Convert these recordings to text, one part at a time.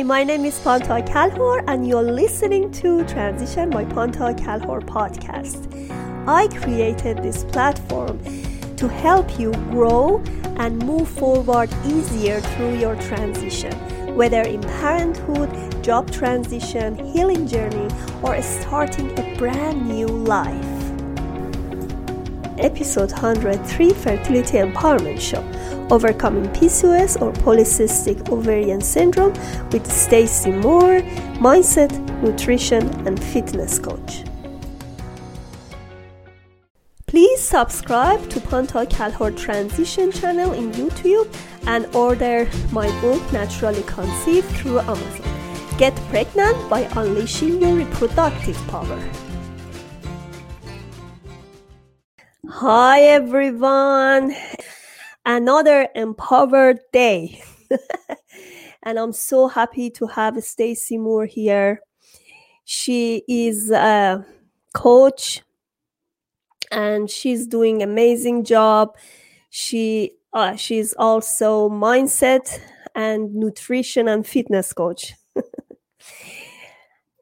Hi, my name is Panta Kalhor and you're listening to Transition by Panta Kalhor podcast. I created this platform to help you grow and move forward easier through your transition, whether in parenthood, job transition, healing journey, or starting a brand new life. Episode 103, Fertility Empowerment Show, Overcoming PCOS or Polycystic Ovarian Syndrome with Stacey Moore, Mindset, Nutrition and Fitness Coach. Please subscribe to Panta Kalhor Transition channel in YouTube and order my book Naturally Conceived through Amazon. Get pregnant by unleashing your reproductive power. Hi everyone, another empowered day and I'm so happy to have Stacey Moore here. She is a coach and she's doing amazing job. She's also mindset and nutrition and fitness coach.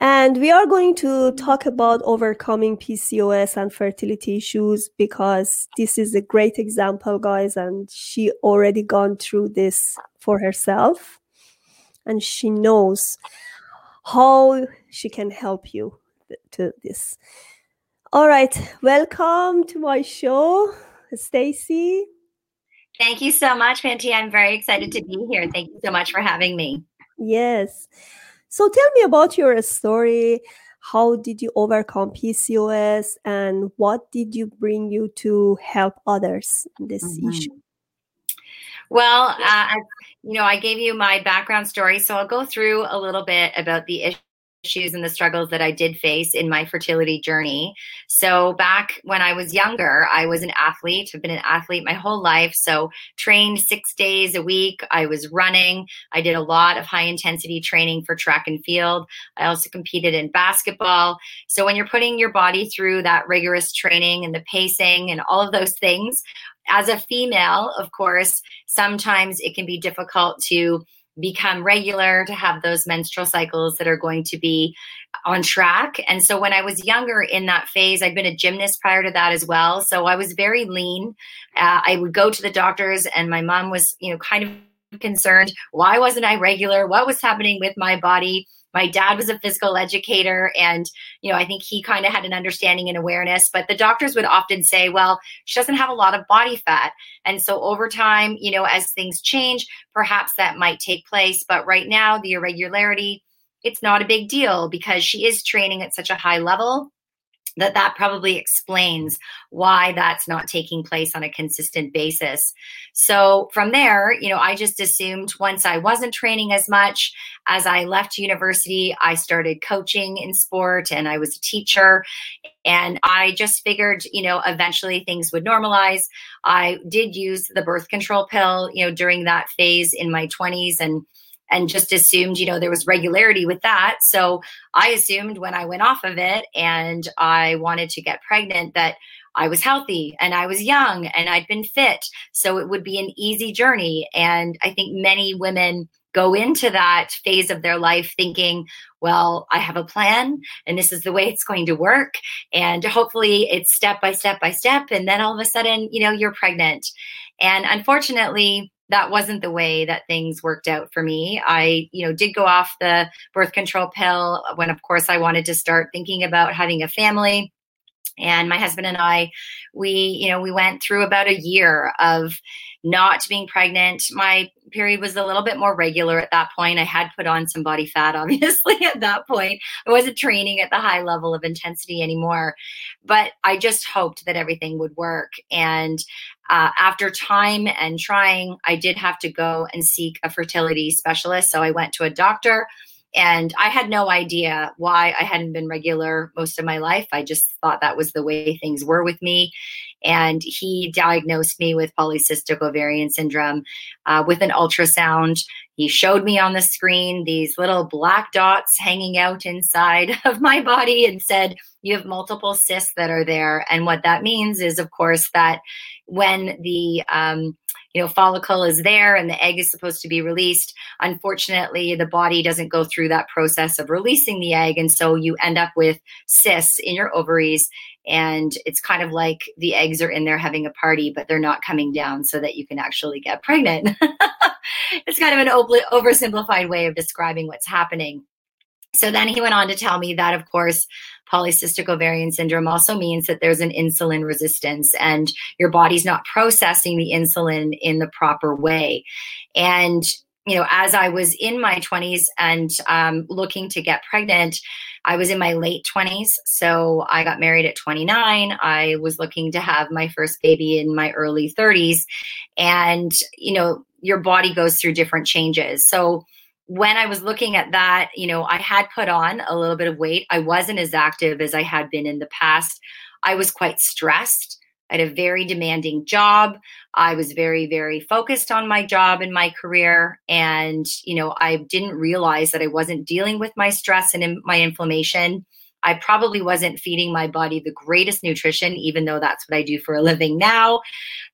And we are going to talk about overcoming PCOS and fertility issues because this is a great example, guys, and she already gone through this for herself and she knows how she can help you to this. All right, welcome to my show, Stacey. Thank you so much, Fanti. I'm very excited to be here. Thank you so much for having me. Yes. So tell me about your story. How did you overcome PCOS and what did you bring you to help others in this issue? Well, I gave you my background story, so I'll go through a little bit about the issues and the struggles that I did face in my fertility journey. So back when I was younger, I was an athlete. I've been an athlete my whole life. So trained 6 days a week. I was running. I did a lot of high intensity training for track and field. I also competed in basketball. So when you're putting your body through that rigorous training and the pacing and all of those things, as a female, of course, sometimes it can be difficult to become regular, to have those menstrual cycles that are going to be on track. And so when I was younger in that phase, I'd been a gymnast prior to that as well. So I was very lean. I would go to the doctors and my mom was, kind of concerned. Why wasn't I regular? What was happening with my body? My dad was a physical educator and, I think he kind of had an understanding and awareness, but the doctors would often say, well, she doesn't have a lot of body fat. And so over time, as things change, perhaps that might take place. But right now, the irregularity, it's not a big deal because she is training at such a high level that probably explains why that's not taking place on a consistent basis. So from there, I just assumed once I wasn't training as much, as I left university, I started coaching in sport and I was a teacher. And I just figured, eventually things would normalize. I did use the birth control pill, during that phase in my 20s and just assumed, there was regularity with that. So I assumed when I went off of it and I wanted to get pregnant that I was healthy and I was young and I'd been fit. So it would be an easy journey. And I think many women go into that phase of their life thinking, well, I have a plan and this is the way it's going to work. And hopefully it's step by step by step. And then all of a sudden, you're pregnant. And unfortunately, that wasn't the way that things worked out for me. I, did go off the birth control pill when, of course, I wanted to start thinking about having a family. And my husband and I, we went through about a year of not being pregnant. My period was a little bit more regular at that point. I had put on some body fat, obviously, at that point. I wasn't training at the high level of intensity anymore. But I just hoped that everything would work. And after time and trying, I did have to go and seek a fertility specialist. So I went to a doctor. And I had no idea why I hadn't been regular most of my life. I just thought that was the way things were with me. And he diagnosed me with polycystic ovarian syndrome with an ultrasound. He showed me on the screen these little black dots hanging out inside of my body and said, you have multiple cysts that are there. And what that means is, of course, that when the you know, follicle is there and the egg is supposed to be released. Unfortunately, the body doesn't go through that process of releasing the egg. And so you end up with cysts in your ovaries. And it's kind of like the eggs are in there having a party, but they're not coming down so that you can actually get pregnant. It's kind of an oversimplified way of describing what's happening. So then he went on to tell me that, of course, polycystic ovarian syndrome also means that there's an insulin resistance and your body's not processing the insulin in the proper way. And, you know, as I was in my 20s and looking to get pregnant, I was in my late 20s. So I got married at 29. I was looking to have my first baby in my early 30s. And, you know, your body goes through different changes. So when I was looking at that, you know, I had put on a little bit of weight. I wasn't as active as I had been in the past. I was quite stressed. I had a very demanding job. I was very, very focused on my job and my career. And, you know, I didn't realize that I wasn't dealing with my stress and my inflammation. I probably wasn't feeding my body the greatest nutrition, even though that's what I do for a living now.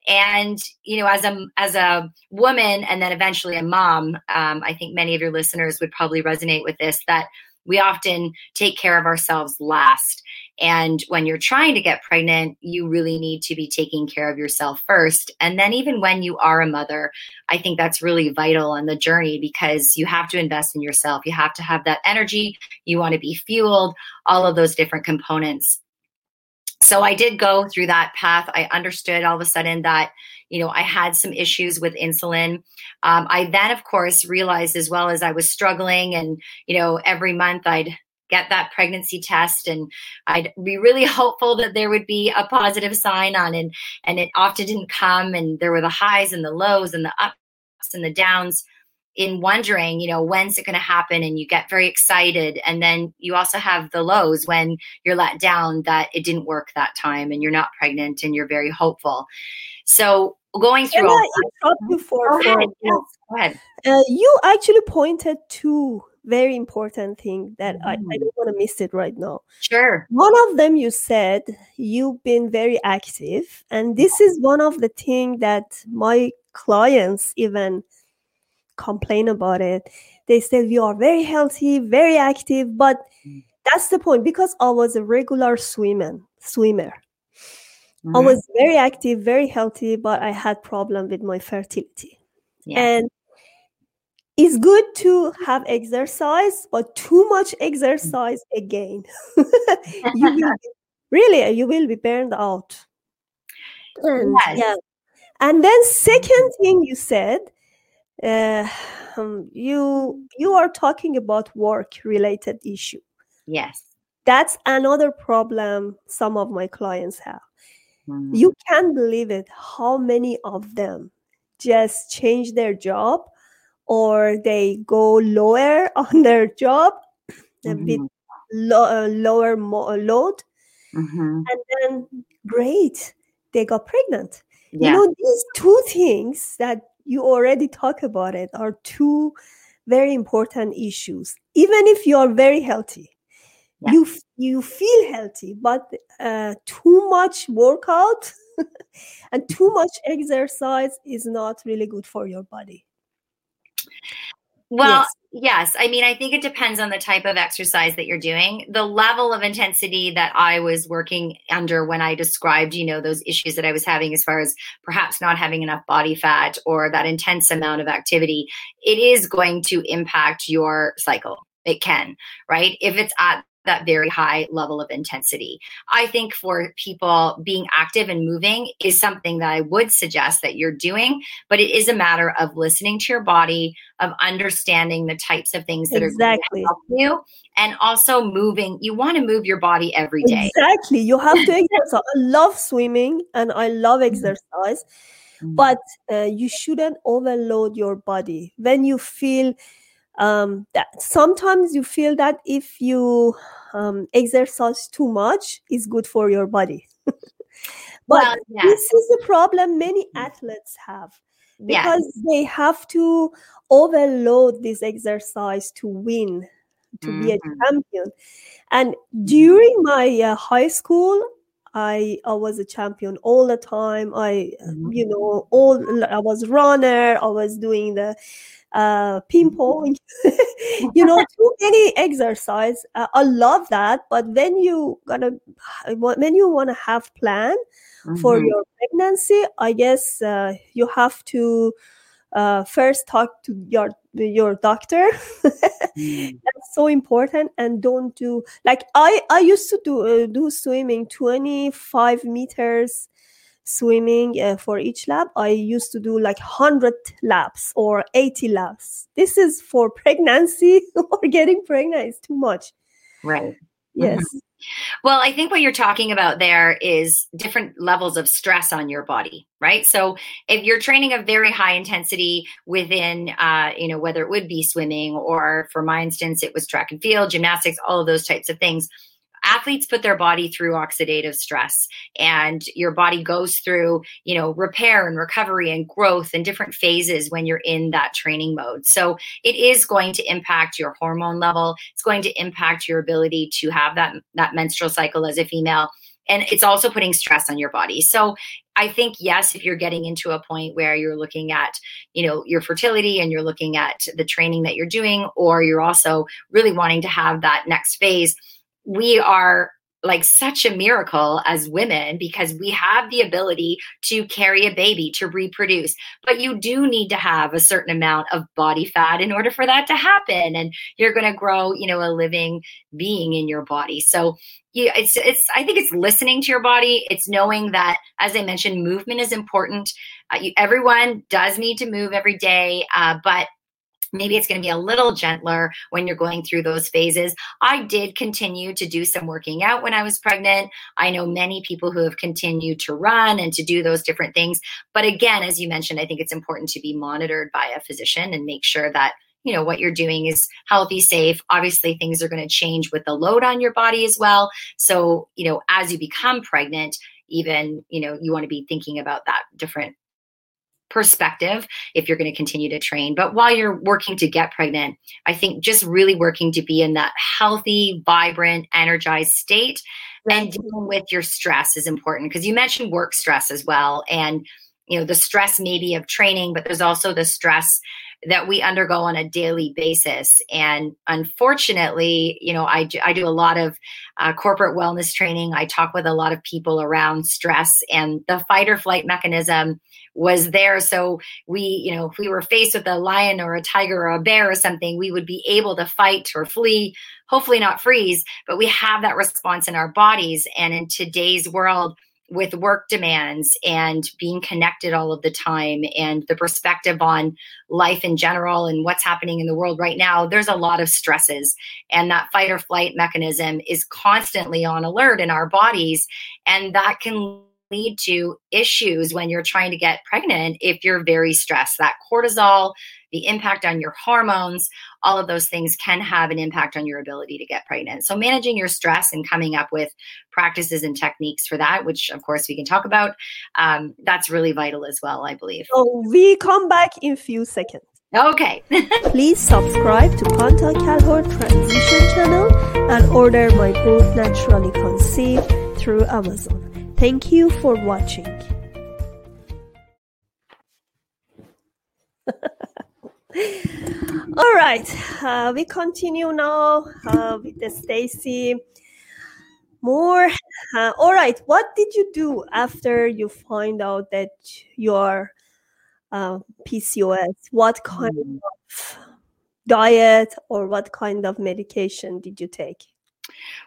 And, you know, as a woman and then eventually a mom, I think many of your listeners would probably resonate with this, that we often take care of ourselves last. And when you're trying to get pregnant, you really need to be taking care of yourself first. And then even when you are a mother, I think that's really vital on the journey because you have to invest in yourself. You have to have that energy. You want to be fueled, all of those different components. So I did go through that path. I understood all of a sudden that, you know, I had some issues with insulin. I then, of course, realized as well as I was struggling and, you know, every month I'd get that pregnancy test and I'd be really hopeful that there would be a positive sign on it. And it often didn't come. And there were the highs and the lows and the ups and the downs in wondering, you know, when's it going to happen? And you get very excited. And then you also have the lows when you're let down that it didn't work that time and you're not pregnant and you're very hopeful. So going through all that. Go ahead. You actually pointed to very important thing that I don't want to miss it right now. Sure. One of them, you said you've been very active. And this is one of the things that my clients even complain about it. They say, we are very healthy, very active. But that's the point, because I was a regular swimmer. Mm-hmm. I was very active, very healthy, but I had problem with my fertility. Yeah. And it's good to have exercise, but too much exercise again. you will be burned out. And, yes. Yeah. And then second thing you said, you are talking about work-related issue. Yes. That's another problem some of my clients have. Mm-hmm. You can't believe it, how many of them just change their job, or they go lower on their job, a bit lower load. Mm-hmm. And then, great, they got pregnant. Yeah. You know, these two things that you already talk about it are two very important issues. Even if you are very healthy, yeah, you feel healthy, but too much workout and too much exercise is not really good for your body. Well, yes. I mean, I think it depends on the type of exercise that you're doing. The level of intensity that I was working under when I described, you know, those issues that I was having as far as perhaps not having enough body fat or that intense amount of activity, it is going to impact your cycle. It can, right? If it's at that very high level of intensity. I think for people, being active and moving is something that I would suggest that you're doing, but it is a matter of listening to your body, of understanding the types of things that are going to help you, and also moving. You want to move your body every day. Exactly. You have to exercise. I love swimming and I love exercise, but you shouldn't overload your body. When you feel that sometimes you feel that if you exercise too much, it's good for your body. But well, yes, this is the problem many athletes have, because they have to overload this exercise to win, to be a champion. And during my high school, I was a champion all the time. I was runner. I was doing the ping pong, too many exercise. I love that. But when you want to have plan for your pregnancy, I guess you have to first talk to your doctor. That's so important. And don't do like I used to do swimming, 25 meters swimming for each lap. I used to do like 100 laps or 80 laps. This is for pregnancy or getting pregnant. It's too much. Right. Yes. Mm-hmm. Well, I think what you're talking about there is different levels of stress on your body, right? So if you're training a very high intensity within, whether it would be swimming or, for my instance, it was track and field, gymnastics, all of those types of things, athletes put their body through oxidative stress, and your body goes through, repair and recovery and growth and different phases when you're in that training mode. So it is going to impact your hormone level. It's going to impact your ability to have that menstrual cycle as a female. And it's also putting stress on your body. So I think, yes, if you're getting into a point where you're looking at, your fertility and you're looking at the training that you're doing, or you're also really wanting to have that next phase, we are like such a miracle as women because we have the ability to carry a baby, to reproduce. But you do need to have a certain amount of body fat in order for that to happen. And you're going to grow, a living being in your body. So I think it's listening to your body. It's knowing that, as I mentioned, movement is important. Everyone does need to move every day, but maybe it's going to be a little gentler when you're going through those phases. I did continue to do some working out when I was pregnant. I know many people who have continued to run and to do those different things. But again, as you mentioned, I think it's important to be monitored by a physician and make sure that, what you're doing is healthy, safe. Obviously, things are going to change with the load on your body as well. So, as you become pregnant, even, you want to be thinking about that different perspective if you're going to continue to train. But while you're working to get pregnant, I think just really working to be in that healthy, vibrant, energized state and dealing with your stress is important, because you mentioned work stress as well. And, the stress maybe of training, but there's also the stress that we undergo on a daily basis. And unfortunately, I do a lot of corporate wellness training. I talk with a lot of people around stress, and the fight or flight mechanism was there. So we, if we were faced with a lion or a tiger or a bear or something, we would be able to fight or flee, hopefully not freeze, but we have that response in our bodies. And in today's world, with work demands and being connected all of the time and the perspective on life in general and what's happening in the world right now, there's a lot of stresses, and that fight or flight mechanism is constantly on alert in our bodies. And that can lead to issues when you're trying to get pregnant if you're very stressed. That cortisol, the impact on your hormones, all of those things can have an impact on your ability to get pregnant. So managing your stress and coming up with practices and techniques for that, which of course we can talk about, that's really vital as well, I believe. So we come back in few seconds. Okay. Please subscribe to Panta Kalhor Transition Channel and order my book Naturally Conceived through Amazon. Thank you for watching. All right, we continue now with Stacey Moore. All right, what did you do after you find out that you are PCOS? What kind of diet or what kind of medication did you take?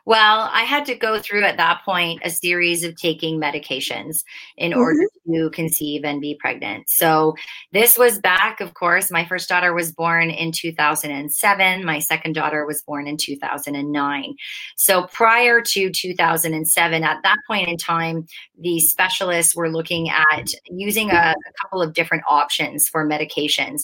Well, I had to go through at that point a series of taking medications in order to conceive and be pregnant. So this was back, of course, my first daughter was born in 2007. My second daughter was born in 2009. So prior to 2007, at that point in time, the specialists were looking at using a couple of different options for medications.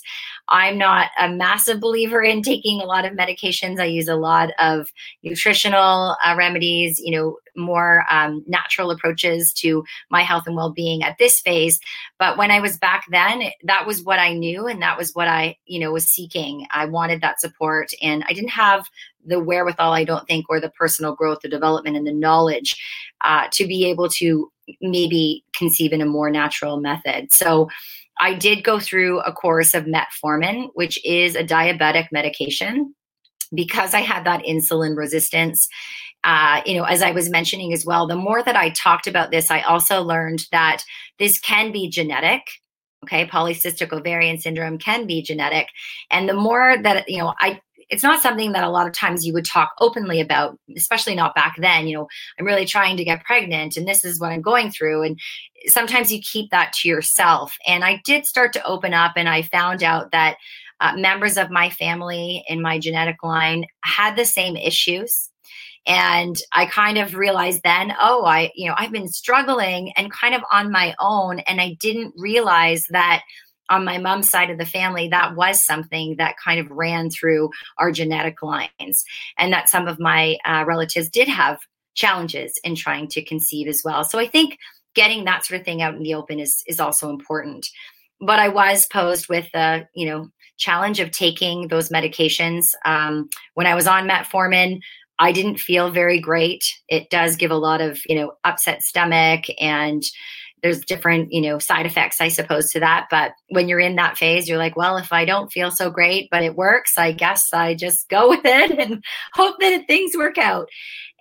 I'm not a massive believer in taking a lot of medications. I use a lot of nutrition traditional remedies, you know, more natural approaches to my health and well-being at this phase. But when I was back then, that was what I knew. And that was what I, you know, was seeking. I wanted that support. And I didn't have the wherewithal, I don't think, or the personal growth, the development and the knowledge to be able to maybe conceive in a more natural method. So I did go through a course of metformin, which is a diabetic medication, because I had that insulin resistance. You know, as I was mentioning as well, the more that I talked about this, I also learned that this can be genetic. Okay. Polycystic ovarian syndrome can be genetic. And the more that, you know, it's not something that a lot of times you would talk openly about, especially not back then. You know, I'm really trying to get pregnant and this is what I'm going through. And sometimes you keep that to yourself. And I did start to open up, and I found out that members of my family in my genetic line had the same issues. And I kind of realized then, I've been struggling and kind of on my own. And I didn't realize that on my mom's side of the family, that was something that kind of ran through our genetic lines, and that some of my relatives did have challenges in trying to conceive as well. So I think getting that sort of thing out in the open is also important. But I was posed with the, you know, challenge of taking those medications. When I was on metformin, I didn't feel very great. It does give a lot of, you know, upset stomach, and there's different, you know, side effects, I suppose, to that. But when you're in that phase, you're like, well, if I don't feel so great, but it works, I guess I just go with it and hope that things work out.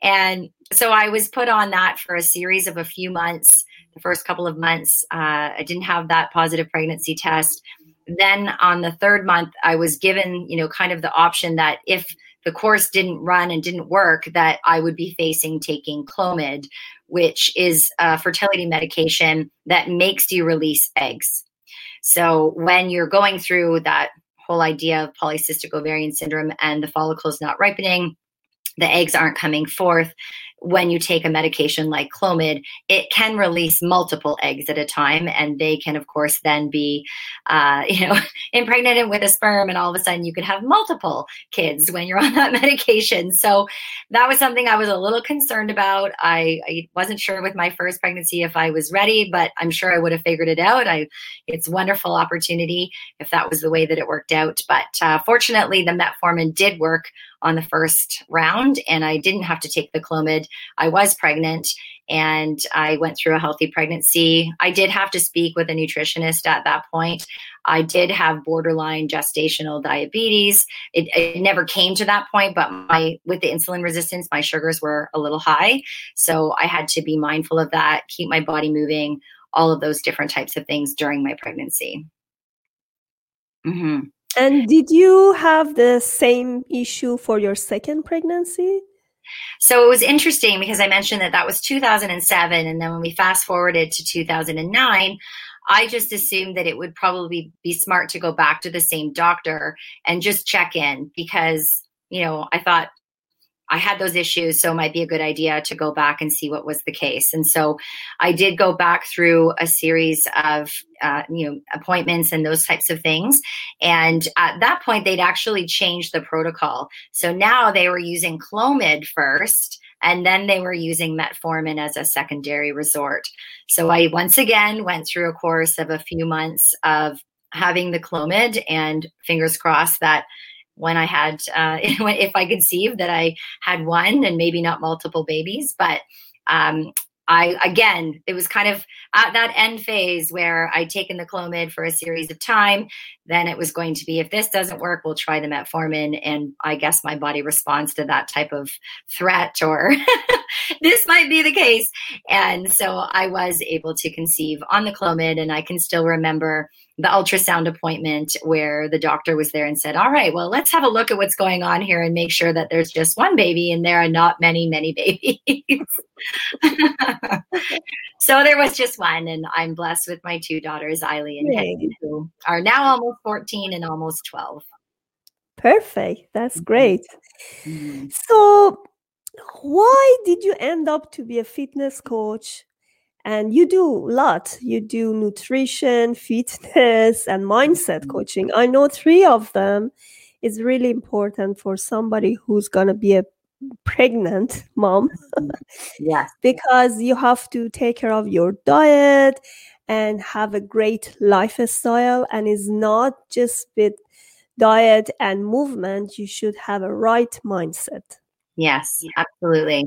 And so I was put on that for a series of a few months. The first couple of months, I didn't have that positive pregnancy test. Then on the third month, I was given, you know, kind of the option that if the course didn't run and didn't work, that I would be facing taking Clomid, which is a fertility medication that makes you release eggs. So when you're going through that whole idea of polycystic ovarian syndrome and the follicles not ripening, the eggs aren't coming forth. When you take a medication like Clomid, it can release multiple eggs at a time, and they can, of course, then be, impregnated with a sperm, and all of a sudden you could have multiple kids when you're on that medication. So that was something I was a little concerned about. I wasn't sure with my first pregnancy if I was ready, but I'm sure I would have figured it out. It's a wonderful opportunity if that was the way that it worked out. But fortunately, the metformin did work on the first round, and I didn't have to take the Clomid. I was pregnant, and I went through a healthy pregnancy. I did have to speak with a nutritionist at that point. I did have borderline gestational diabetes. It never came to that point, but with the insulin resistance, my sugars were a little high. So I had to be mindful of that, keep my body moving, all of those different types of things during my pregnancy. Mm-hmm. And did you have the same issue for your second pregnancy? So it was interesting because I mentioned that was 2007. And then when we fast forwarded to 2009, I just assumed that it would probably be smart to go back to the same doctor and just check in because, you know, I thought I had those issues, so it might be a good idea to go back and see what was the case. And so I did go back through a series of, appointments and those types of things. And at that point, they'd actually changed the protocol. So now they were using Clomid first, and then they were using metformin as a secondary resort. So I once again went through a course of a few months of having the Clomid, and fingers crossed that when I had, if I conceived, that I had one and maybe not multiple babies. But it was kind of at that end phase where I'd taken the Clomid for a series of time. Then it was going to be, if this doesn't work, we'll try the metformin. And I guess my body responds to that type of threat or this might be the case. And so I was able to conceive on the Clomid, and I can still remember the ultrasound appointment where the doctor was there and said, all right, well, let's have a look at what's going on here and make sure that there's just one baby and there are not many, many babies. So there was just one, and I'm blessed with my two daughters, Eileen and Hayden, who are now almost 14 and almost 12. Perfect. That's great. Mm-hmm. So why did you end up to be a fitness coach? And you do a lot. You do nutrition, fitness, and mindset coaching. I know three of them is really important for somebody who's going to be a pregnant mom. Yes. Because you have to take care of your diet and have a great lifestyle, and it's not just with diet and movement. You should have a right mindset. Yes, absolutely.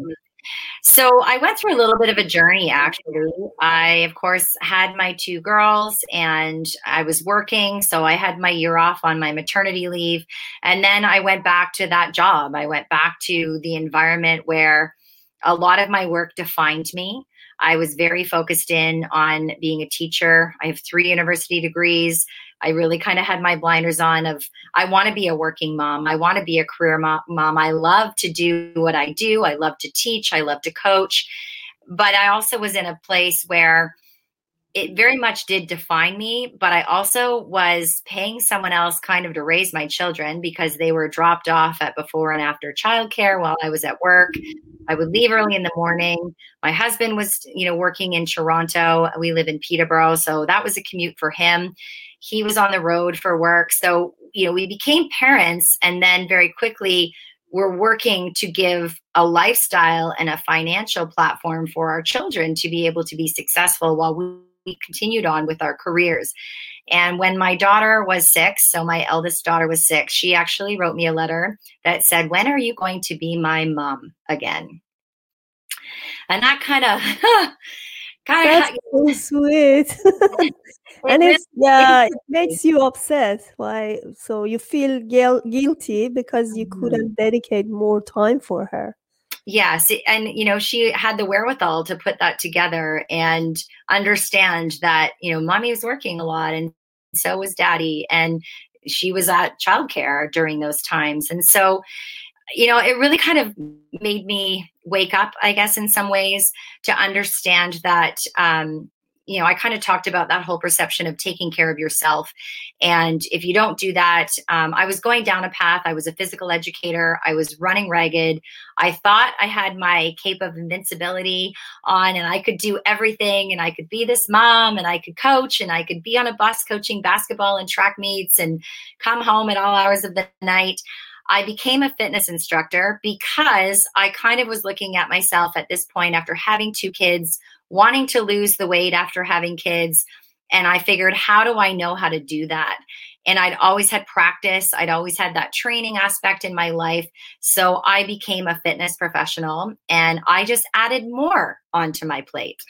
So I went through a little bit of a journey, actually. I, of course, had my two girls and I was working. So I had my year off on my maternity leave. And then I went back to that job. I went back to the environment where a lot of my work defined me. I was very focused in on being a teacher. I have 3 university degrees. I really kind of had my blinders on of, I want to be a working mom. I want to be a career mom. I love to do what I do. I love to teach. I love to coach. But I also was in a place where it very much did define me, but I also was paying someone else kind of to raise my children because they were dropped off at before and after childcare while I was at work. I would leave early in the morning. My husband was, working in Toronto. We live in Peterborough, so that was a commute for him. He was on the road for work. So, we became parents and then very quickly we're working to give a lifestyle and a financial platform for our children to be able to be successful while we continued on with our careers. And when my daughter was 6, so my eldest daughter was 6, she actually wrote me a letter that said, "When are you going to be my mom again?" And that kind of so sweet. And it makes you upset. Why? So you feel guilty because you couldn't dedicate more time for her. Yes. And, she had the wherewithal to put that together and understand that, mommy was working a lot and so was daddy. And she was at childcare during those times. And so, it really kind of made me wake up, I guess, in some ways to understand that, I kind of talked about that whole perception of taking care of yourself. And if you don't do that, I was going down a path. I was a physical educator. I was running ragged. I thought I had my cape of invincibility on and I could do everything and I could be this mom and I could coach and I could be on a bus coaching basketball and track meets and come home at all hours of the night. I became a fitness instructor because I kind of was looking at myself at this point after having 2 kids, wanting to lose the weight after having kids. And I figured, how do I know how to do that? And I'd always had practice. I'd always had that training aspect in my life. So I became a fitness professional and I just added more onto my plate,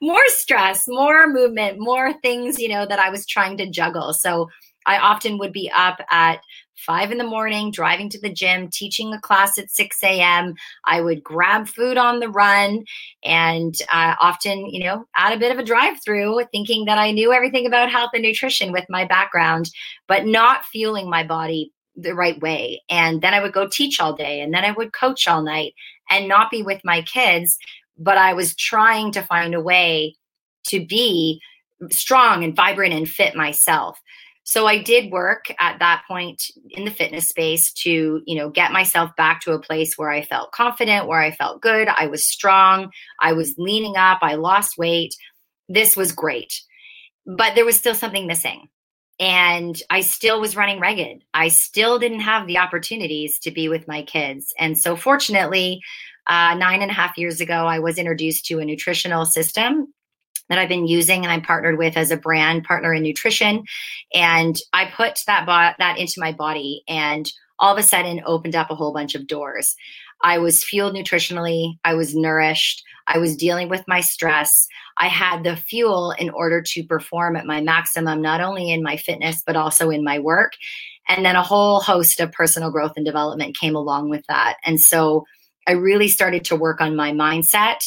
more stress, more movement, more things, that I was trying to juggle. So I often would be up at 5 in the morning, driving to the gym, teaching a class at 6 a.m. I would grab food on the run and often, add a bit of a drive-through thinking that I knew everything about health and nutrition with my background, but not fueling my body the right way. And then I would go teach all day and then I would coach all night and not be with my kids. But I was trying to find a way to be strong and vibrant and fit myself. So I did work at that point in the fitness space to, get myself back to a place where I felt confident, where I felt good. I was strong. I was leaning up. I lost weight. This was great. But there was still something missing. And I still was running ragged. I still didn't have the opportunities to be with my kids. And so fortunately, 9.5 years ago, I was introduced to a nutritional system that I've been using and I'm partnered with as a brand partner in nutrition. And I put that into my body and all of a sudden opened up a whole bunch of doors. I was fueled nutritionally. I was nourished. I was dealing with my stress. I had the fuel in order to perform at my maximum, not only in my fitness, but also in my work. And then a whole host of personal growth and development came along with that. And so I really started to work on my mindset,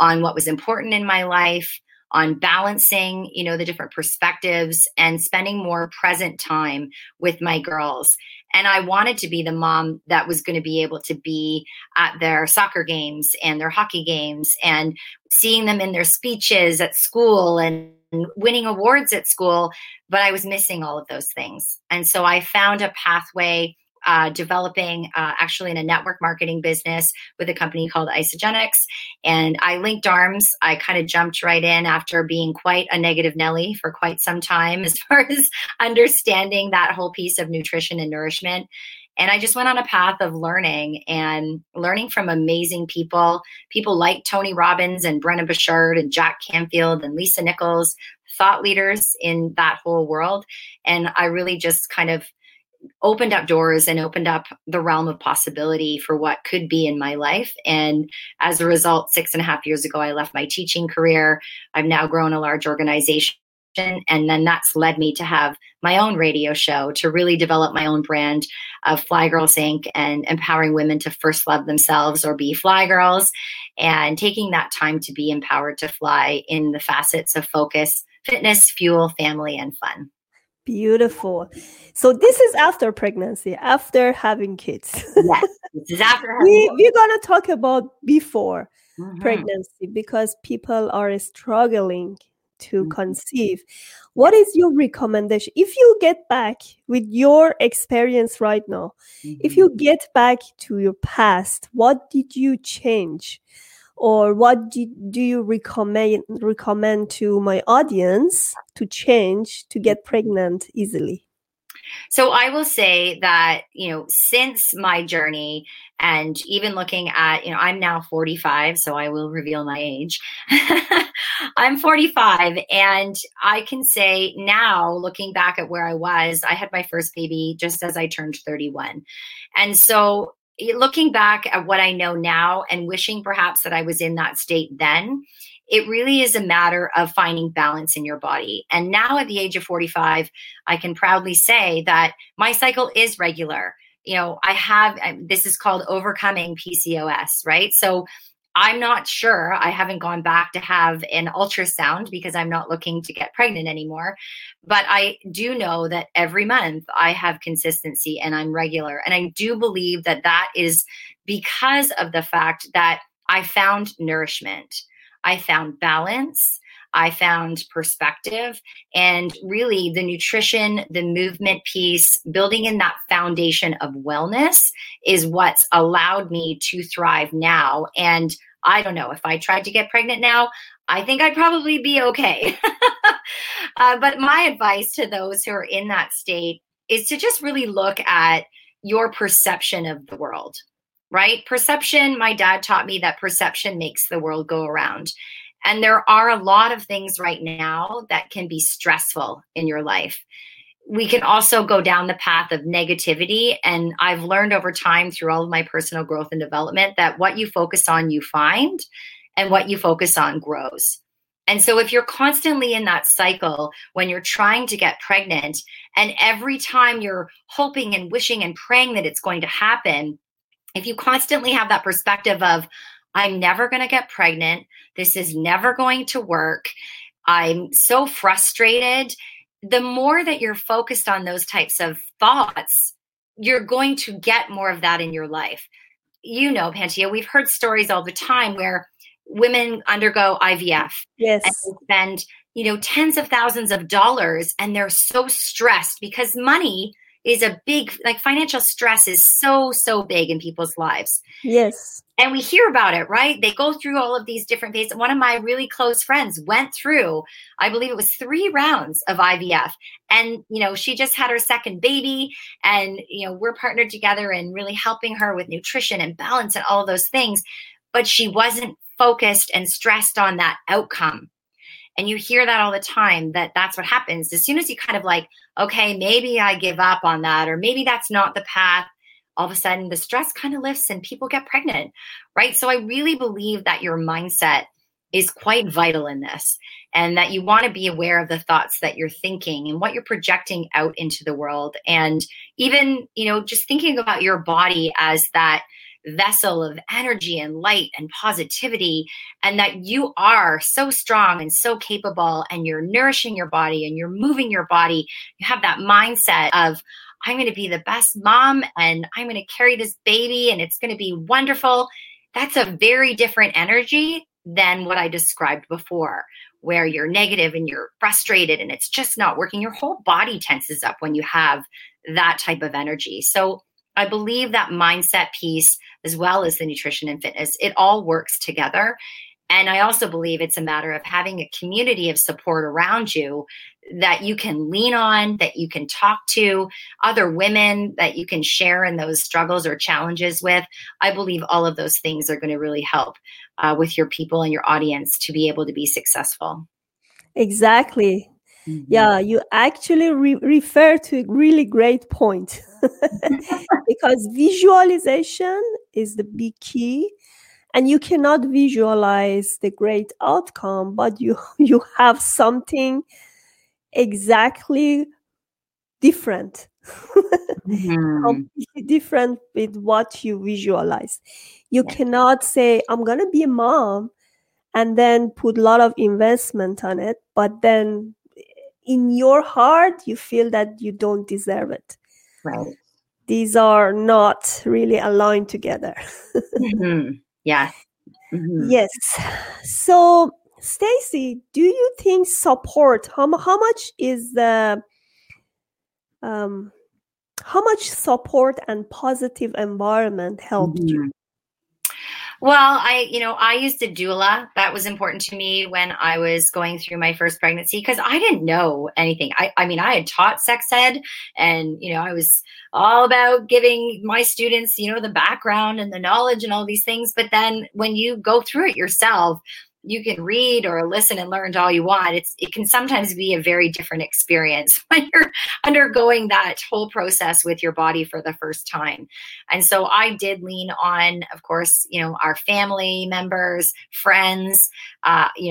on what was important in my life, on balancing, the different perspectives and spending more present time with my girls. And I wanted to be the mom that was going to be able to be at their soccer games and their hockey games and seeing them in their speeches at school and winning awards at school. But I was missing all of those things. And so I found a pathway developing actually in a network marketing business with a company called Isagenix. And I linked arms. I kind of jumped right in after being quite a negative Nelly for quite some time as far as understanding that whole piece of nutrition and nourishment. And I just went on a path of learning and learning from amazing people, people like Tony Robbins and Brendon Burchard and Jack Canfield and Lisa Nichols, thought leaders in that whole world. And I really just kind of opened up doors and opened up the realm of possibility for what could be in my life. And as a result, 6.5 years ago, I left my teaching career. I've now grown a large organization. And then that's led me to have my own radio show, to really develop my own brand of Fly Girls Inc. and empowering women to first love themselves or be fly girls, and taking that time to be empowered to fly in the facets of focus, fitness, fuel, family, and fun. Beautiful. So this is after pregnancy, after having kids. Yes, this is after having kids. We're going to talk about before pregnancy, because people are struggling to conceive. What is your recommendation? If you get back with your experience right now, if you get back to your past, what did you change? Or what do you recommend to my audience to change to get pregnant easily? So I will say that, you know, since my journey, and even looking at, you know, I'm now 45, so I will reveal my age. I'm 45, and I can say now, looking back at where I was, I had my first baby just as I turned 31. And so looking back at what I know now and wishing perhaps that I was in that state then, it really is a matter of finding balance in your body. And now at the age of 45, I can proudly say that my cycle is regular. You know, I have, this is called overcoming PCOS, right? So I'm not sure, I haven't gone back to have an ultrasound because I'm not looking to get pregnant anymore. But I do know that every month I have consistency and I'm regular. And I do believe that that is because of the fact that I found nourishment. I found balance, I found perspective, and really the nutrition, the movement piece, building in that foundation of wellness is what's allowed me to thrive now. And I don't know, if I tried to get pregnant now, I think I'd probably be okay. But my advice to those who are in that state is to just really look at your perception of the world. Right? Perception, my dad taught me that perception makes the world go around. And there are a lot of things right now that can be stressful in your life. We can also go down the path of negativity. And I've learned over time through all of my personal growth and development that what you focus on, you find, and what you focus on grows. And so if you're constantly in that cycle when you're trying to get pregnant, and every time you're hoping and wishing and praying that it's going to happen, if you constantly have that perspective of, I'm never going to get pregnant, this is never going to work, I'm so frustrated, the more that you're focused on those types of thoughts, you're going to get more of that in your life. You know, Pantia, we've heard stories all the time where women undergo IVF. Yes. And spend, you know, tens of thousands of dollars, and they're so stressed because money is a big, like, financial stress is so big in people's lives. Yes. And we hear about it, right? They go through all of these different phases. One of my really close friends went through, I believe it was 3 rounds of IVF. And, you know, she just had her second baby, and, you know, we're partnered together and really helping her with nutrition and balance and all those things. But she wasn't focused and stressed on that outcome. And you hear that all the time, that that's what happens. As soon as you kind of like, okay, maybe I give up on that, or maybe that's not the path, all of a sudden the stress kind of lifts and people get pregnant, right? So I really believe that your mindset is quite vital in this, and that you want to be aware of the thoughts that you're thinking and what you're projecting out into the world. And even, you know, just thinking about your body as that vessel of energy and light and positivity, and that you are so strong and so capable, and you're nourishing your body and you're moving your body. You have that mindset of, I'm going to be the best mom, and I'm going to carry this baby, and it's going to be wonderful. That's a very different energy than what I described before, where you're negative and you're frustrated and it's just not working. Your whole body tenses up when you have that type of energy. So I believe that mindset piece, as well as the nutrition and fitness, it all works together. And I also believe it's a matter of having a community of support around you that you can lean on, that you can talk to, other women that you can share in those struggles or challenges with. I believe all of those things are going to really help with your people and your audience to be able to be successful. Exactly. Mm-hmm. Yeah, you actually refer to a really great point because visualization is the big key. And you cannot visualize the great outcome, but you have something exactly different, mm-hmm. completely different with what you visualize. You cannot say, I'm going to be a mom, and then put a lot of investment on it, but then in your heart, you feel that you don't deserve it. Right. These are not really aligned together. mm-hmm. Yeah. Mm-hmm. Yes. So, Stacey, do you think support? How much is the how much support and positive environment helped mm-hmm. you? Well, I used a doula. That was important to me when I was going through my first pregnancy because I didn't know anything. I mean, I had taught sex ed and, I was all about giving my students, the background and the knowledge and all these things. But then when you go through it yourself, you can read or listen and learn all you want. It can sometimes be a very different experience when you're undergoing that whole process with your body for the first time. And so I did lean on, of course, our family members, friends,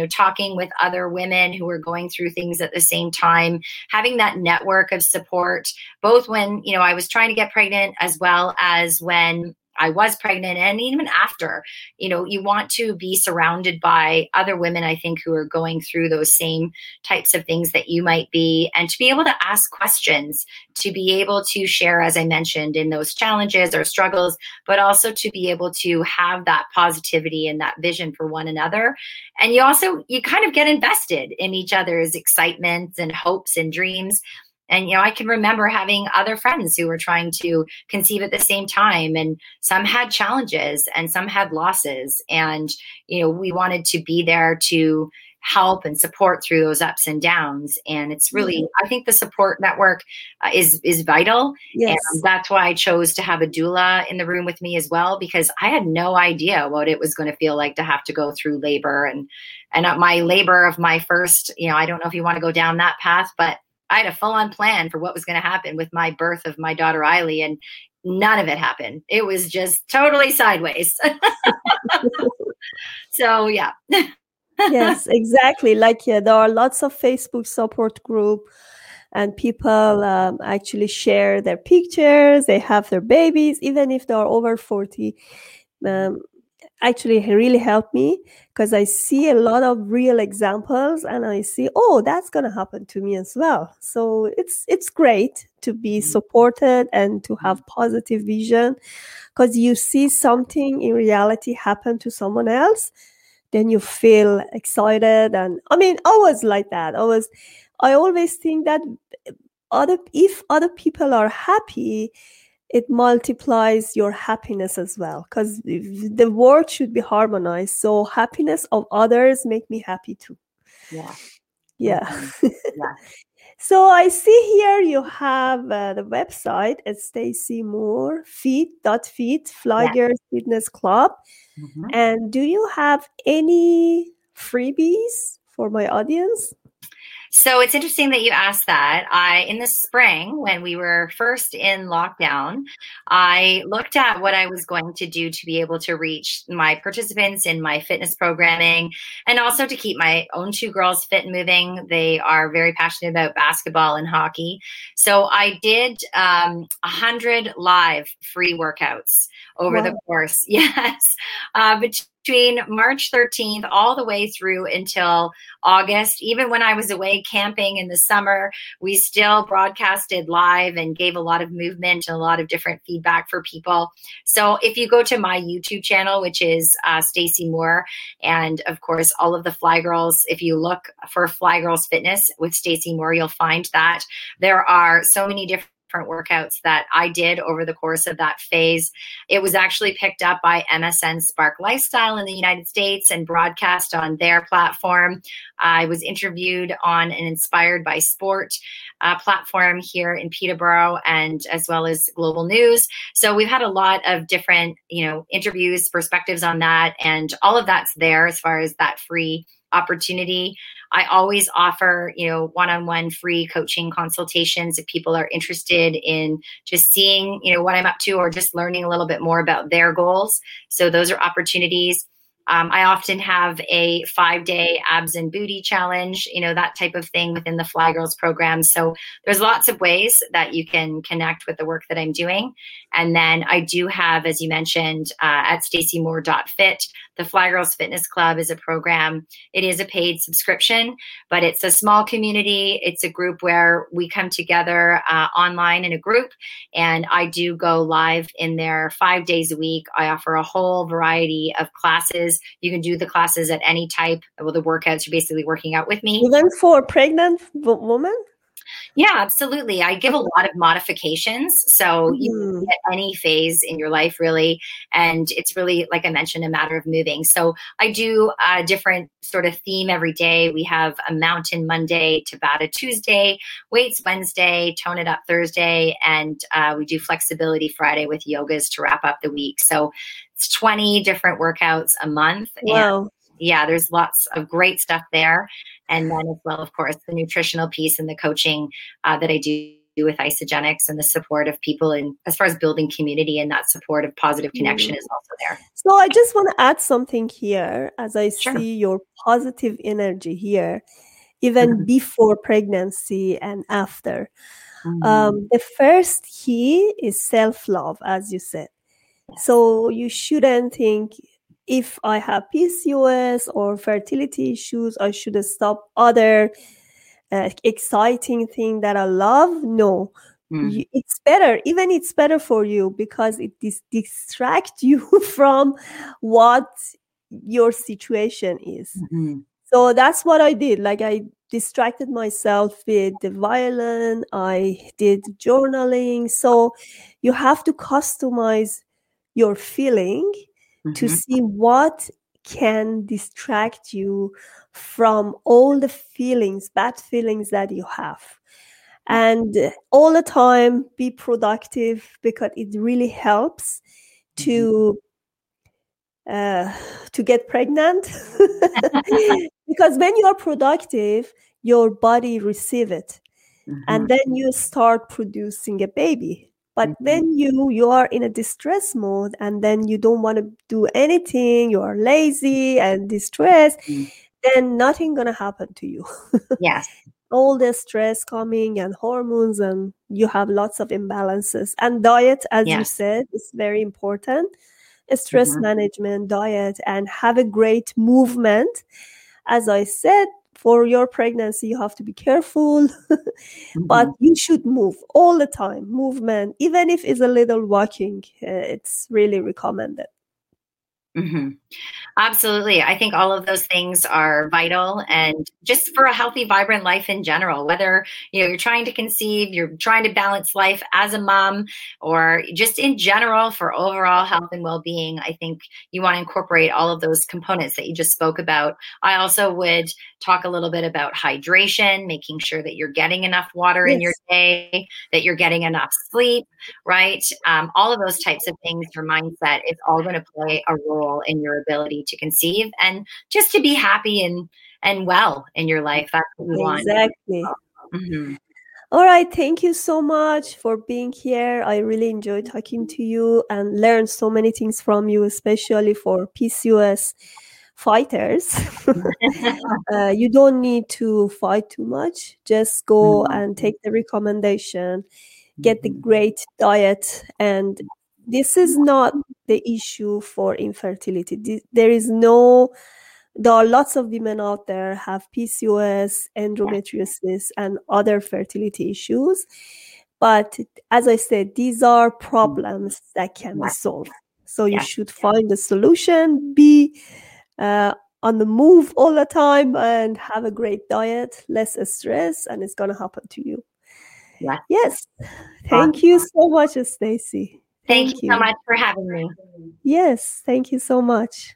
talking with other women who are going through things at the same time, having that network of support, both when, I was trying to get pregnant as well as when I was pregnant and even after, you want to be surrounded by other women, I think, who are going through those same types of things that you might be, and to be able to ask questions, to be able to share, as I mentioned, in those challenges or struggles, but also to be able to have that positivity and that vision for one another. And you kind of get invested in each other's excitements and hopes and dreams. And, I can remember having other friends who were trying to conceive at the same time, and some had challenges and some had losses. And, we wanted to be there to help and support through those ups and downs. And it's really, I think the support network is vital. Yes. And that's why I chose to have a doula in the room with me as well, because I had no idea what it was going to feel like to have to go through labor and my labor of my first, I don't know if you want to go down that path, but I had a full-on plan for what was going to happen with my birth of my daughter, Eily, and none of it happened. It was just totally sideways. So, yeah. Yes, exactly. There are lots of Facebook support group, and people actually share their pictures. They have their babies, even if they are over 40. Actually, it really helped me because I see a lot of real examples, and I see, oh, that's going to happen to me as well. So it's great to be supported and to have positive vision, because you see something in reality happen to someone else, then you feel excited. And I mean, I was like that. I always think that if other people are happy, it multiplies your happiness as well, because the world should be harmonized. So happiness of others make me happy too. Yeah. So I see here you have the website at Stacey Moore, feet.feet, Fly Girls Fitness Club. Mm-hmm. And do you have any freebies for my audience? So it's interesting that you asked that. In the spring, when we were first in lockdown, I looked at what I was going to do to be able to reach my participants in my fitness programming, and also to keep my own two girls fit and moving. They are very passionate about basketball and hockey. So I did 100 live free workouts over the course. Yes. Between March 13th all the way through until August. Even when I was away camping in the summer, we still broadcasted live and gave a lot of movement and a lot of different feedback for people. So if you go to my YouTube channel, which is Stacey Moore, and of course, all of the Fly Girls, if you look for Fly Girls Fitness with Stacey Moore, you'll find that there are so many different different workouts that I did over the course of that phase. It was actually picked up by MSN Spark Lifestyle in the United States and broadcast on their platform. I was interviewed on an Inspired by Sport platform here in Peterborough, and as well as Global News. So we've had a lot of different, interviews, perspectives on that, and all of that's there as far as that free opportunity. I always offer, one-on-one free coaching consultations if people are interested in just seeing, what I'm up to or just learning a little bit more about their goals. So those are opportunities. I often have a 5-day abs and booty challenge, that type of thing within the Fly Girls program. So there's lots of ways that you can connect with the work that I'm doing. And then I do have, as you mentioned, at StaceyMoore.fit, the Fly Girls Fitness Club is a program. It is a paid subscription, but it's a small community. It's a group where we come together online in a group, and I do go live in there 5 days a week. I offer a whole variety of classes. You can do the classes at any type. Well, the workouts, you're basically working out with me. Even for pregnant women? Yeah, absolutely. I give a lot of modifications. So you can get any phase in your life, really. And it's really, like I mentioned, a matter of moving. So I do a different sort of theme every day. We have a Mountain Monday, Tabata Tuesday, Weights Wednesday, Tone It Up Thursday, and we do Flexibility Friday with yogas to wrap up the week. So it's 20 different workouts a month. Wow. And yeah, there's lots of great stuff there. And then as well, of course, the nutritional piece and the coaching that I do with Isagenix, and the support of people, and as far as building community and that support of positive connection is also there. So I just want to add something here, as I see your positive energy here, even before pregnancy and after. The first key is self-love, as you said. So you shouldn't think, if I have PCOS or fertility issues, I should stop other exciting thing that I love. No, it's better. Even it's better for you, because it distracts you from what your situation is. So that's what I did. Like, I distracted myself with the violin. I did journaling. So you have to customize your feeling to see what can distract you from all the feelings, bad feelings that you have. And all the time, be productive, because it really helps to get pregnant. Because when you are productive, your body receives it. And then you start producing a baby. But when you are in a distress mode, and then you don't want to do anything, you are lazy and distressed, then nothing going to happen to you. Yes. All the stress coming, and hormones, and you have lots of imbalances. And diet, as you said, is very important. Stress management, diet, and have a great movement. As I said, for your pregnancy, you have to be careful, but you should move all the time. Movement, even if it's a little walking, it's really recommended. Absolutely. I think all of those things are vital, and just for a healthy, vibrant life in general, whether you're trying to conceive, you're trying to balance life as a mom, or just in general for overall health and well-being, I think you want to incorporate all of those components that you just spoke about. I also would talk a little bit about hydration, making sure that you're getting enough water in your day, that you're getting enough sleep, right? All of those types of things, your mindset is all going to play a role in your ability to conceive, and just to be happy and well in your life. That's what we want. All right, thank you so much for being here. I really enjoyed talking to you and learned so many things from you, especially for PCOS fighters. You don't need to fight too much. Just go and take the recommendation, get the great diet, and this is not the issue for infertility. There are lots of women out there have PCOS, endometriosis, and other fertility issues. But as I said, these are problems that can be solved. So you should find a solution, be on the move all the time, and have a great diet, less stress, and it's going to happen to you. Yes. Yes. Thank you so much, Stacey. Thank you so much for having me. Yes. Thank you so much.